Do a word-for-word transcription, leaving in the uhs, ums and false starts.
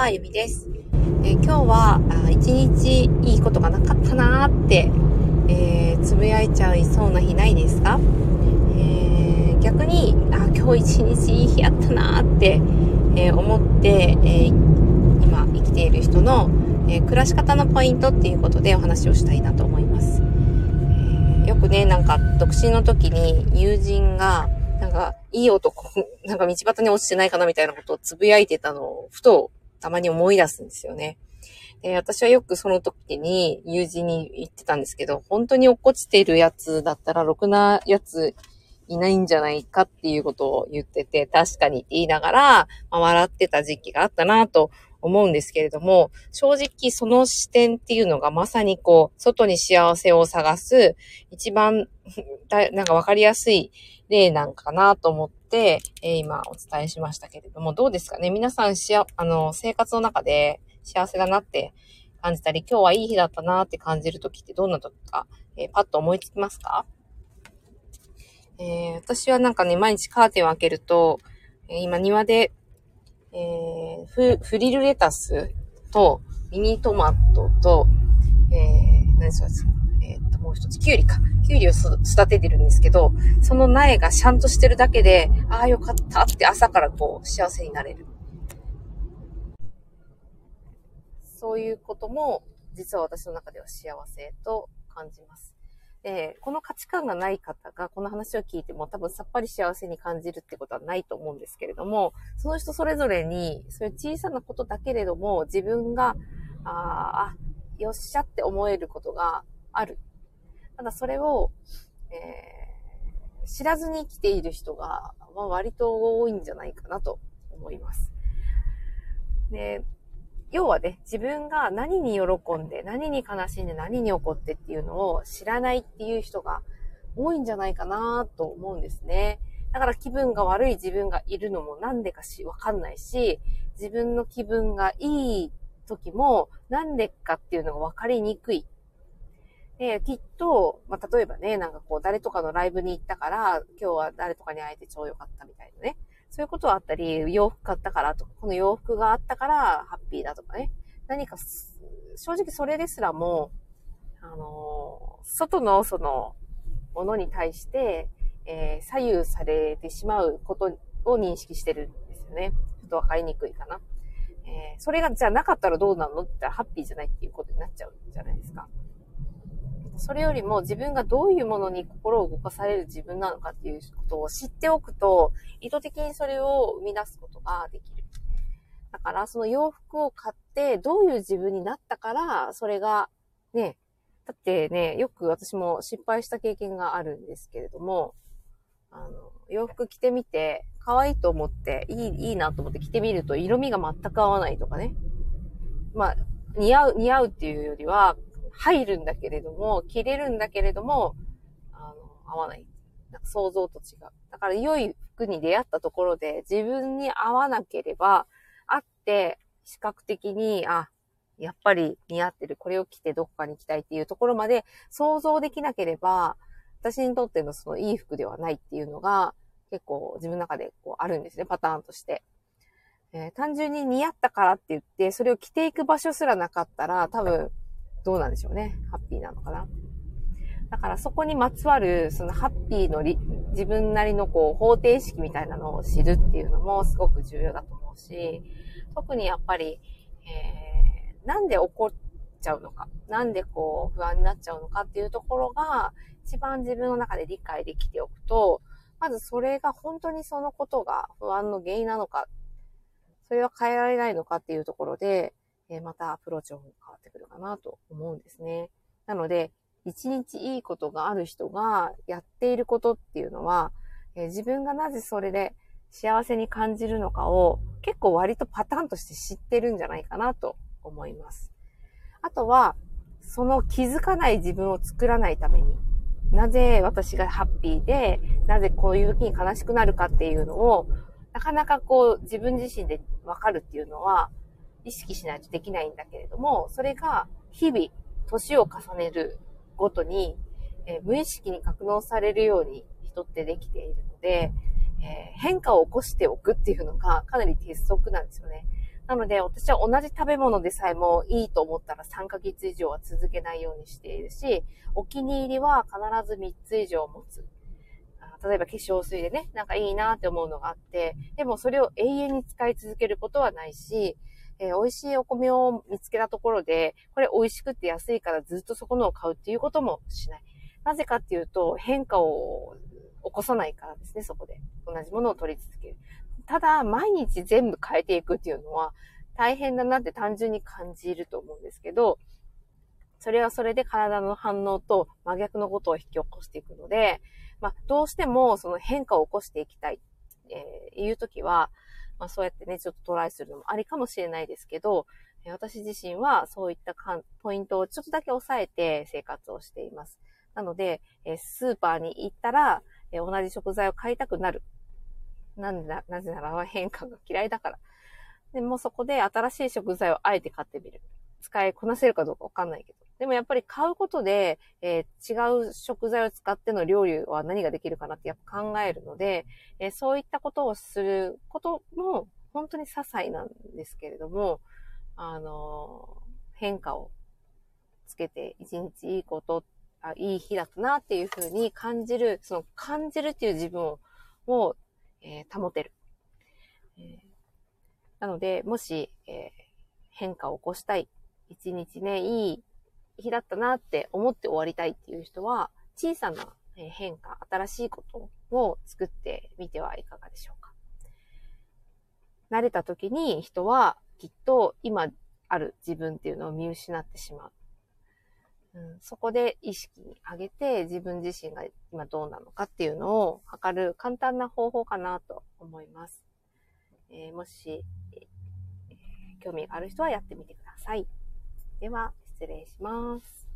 あゆみです。えー、今日は一日いいことがなかったなーって、えー、つぶやいちゃいそうな日ないですか？えー、逆にあ今日一日いい日やったなーって、えー、思って、えー、今生きている人の、えー、暮らし方のポイントっていうことでお話をしたいなと思います。えー、よくねなんか独身の時に友人がなんかいい男なんか道端に落ちてないかなみたいなことをつぶやいてたのをふとたまに思い出すんですよね。で、私はよくその時に友人に言ってたんですけど、本当に落っこちてるやつだったらろくなやついないんじゃないかっていうことを言ってて、確かにって言いながら、まあ、笑ってた時期があったなと思うんですけれども、正直その視点っていうのがまさにこう外に幸せを探す一番なんかわかりやすい例なんかなと思ってで、えー、今お伝えしましたけれども、どうですかね皆さんしあ、あの、生活の中で幸せだなって感じたり、今日はいい日だったなって感じるときってどんなときか、えー、パッと思いつきますか？えー、私はなんかね、毎日カーテンを開けると、えー、今庭で、えー、フ, フリルレタスとミニトマトと、えー、何それですか？えっと、もう一つ、キュウリか。キュウリを育ててるんですけど、その苗がシャンとしてるだけで、ああよかったって朝からこう幸せになれる。そういうことも、実は私の中では幸せと感じます。で、この価値観がない方がこの話を聞いても多分さっぱり幸せに感じるってことはないと思うんですけれども、その人それぞれに、そういう小さなことだけれども、自分が、ああ、よっしゃって思えることが、ある。ただそれを、えー、知らずに生きている人が、まあ、割と多いんじゃないかなと思います。で、要はね、自分が何に喜んで、何に悲しんで、何に怒ってっていうのを知らないっていう人が多いんじゃないかなと思うんですね。だから気分が悪い自分がいるのもなんでかしわかんないし、自分の気分がいい時もなんでかっていうのがわかりにくい。で、きっと、まあ、例えばね、なんかこう、誰とかのライブに行ったから、今日は誰とかに会えて超良かったみたいなね。そういうことはあったり、洋服買ったからとか、この洋服があったからハッピーだとかね。何か、正直それですらも、あのー、外のその、ものに対して、えー、左右されてしまうことを認識してるんですよね。ちょっとわかりにくいかな。えー、それがじゃあなかったらどうなのって言ったらハッピーじゃないっていうことになっちゃうんじゃないですか。それよりも自分がどういうものに心を動かされる自分なのかっていうことを知っておくと、意図的にそれを生み出すことができる。だからその洋服を買ってどういう自分になったから、それがね、だってね、よく私も失敗した経験があるんですけれども、あの洋服着てみて、可愛いと思って、いい、いいなと思って着てみると色味が全く合わないとかね。まあ、似合う、似合うっていうよりは、入るんだけれども、着れるんだけれども、あの、合わない。なんか想像と違う。だから良い服に出会ったところで、自分に合わなければ、あって、視覚的に、あ、やっぱり似合ってる。これを着てどこかに行きたいっていうところまで想像できなければ、私にとってのそのいい服ではないっていうのが、結構自分の中でこうあるんですね、パターンとして。えー、単純に似合ったからって言って、それを着ていく場所すらなかったら、多分、どうなんでしょうね。ハッピーなのかな。だからそこにまつわるそのハッピーのり自分なりのこう方程式みたいなのを知るっていうのもすごく重要だと思うし、特にやっぱり、えー、なんで怒っちゃうのか、なんでこう不安になっちゃうのかっていうところが一番自分の中で理解できておくと、まずそれが本当にそのことが不安の原因なのか、それは変えられないのかっていうところで、またアプローチも変わってくるかなと思うんですね。なので、一日いいことがある人がやっていることっていうのは、自分がなぜそれで幸せに感じるのかを結構割とパターンとして知ってるんじゃないかなと思います。あとは、その気づかない自分を作らないために、なぜ私がハッピーで、なぜこういう時に悲しくなるかっていうのを、なかなかこう自分自身でわかるっていうのは、意識しないとできないんだけれども、それが日々年を重ねるごとに、えー、無意識に格納されるように人ってできているので、えー、変化を起こしておくっていうのがかなり鉄則なんですよね。なので私は同じ食べ物でさえもいいと思ったらさんかげつ以上は続けないようにしているし、お気に入りは必ずみっつ以上持つ。例えば化粧水でね、なんかいいなって思うのがあって、でもそれを永遠に使い続けることはないし、えー、美味しいお米を見つけたところで、これ美味しくて安いからずっとそこのを買うっていうこともしない。なぜかっていうと変化を起こさないからですね、そこで。同じものを取り続ける。ただ、毎日全部変えていくっていうのは大変だなって単純に感じると思うんですけど、それはそれで体の反応と真逆のことを引き起こしていくので、まあ、どうしてもその変化を起こしていきたいっていうときは、まあ、そうやってね、ちょっとトライするのもありかもしれないですけど、私自身はそういったポイントをちょっとだけ抑えて生活をしています。なので、スーパーに行ったら同じ食材を買いたくなる。なんでな、なぜなら変化が嫌いだから。でもそこで新しい食材をあえて買ってみる。使いこなせるかどうかわかんないけど。でもやっぱり買うことで、えー、違う食材を使っての料理は何ができるかなってやっぱ考えるので、えー、そういったことをすることも本当に些細なんですけれども、あのー、変化をつけて一日いいこと、あ、いい日だったなっていうふうに感じる、その感じるっていう自分を、をえー、保てる、えー。なので、もし、えー、変化を起こしたい、一日ね、いい日だったなって思って終わりたいっていう人は、小さな変化、新しいことを作ってみてはいかがでしょうか。慣れた時に人はきっと今ある自分っていうのを見失ってしまう。うん、そこで意識に上げて自分自身が今どうなのかっていうのを測る簡単な方法かなと思います。えー、もし、えー、興味がある人はやってみてください。では、失礼します。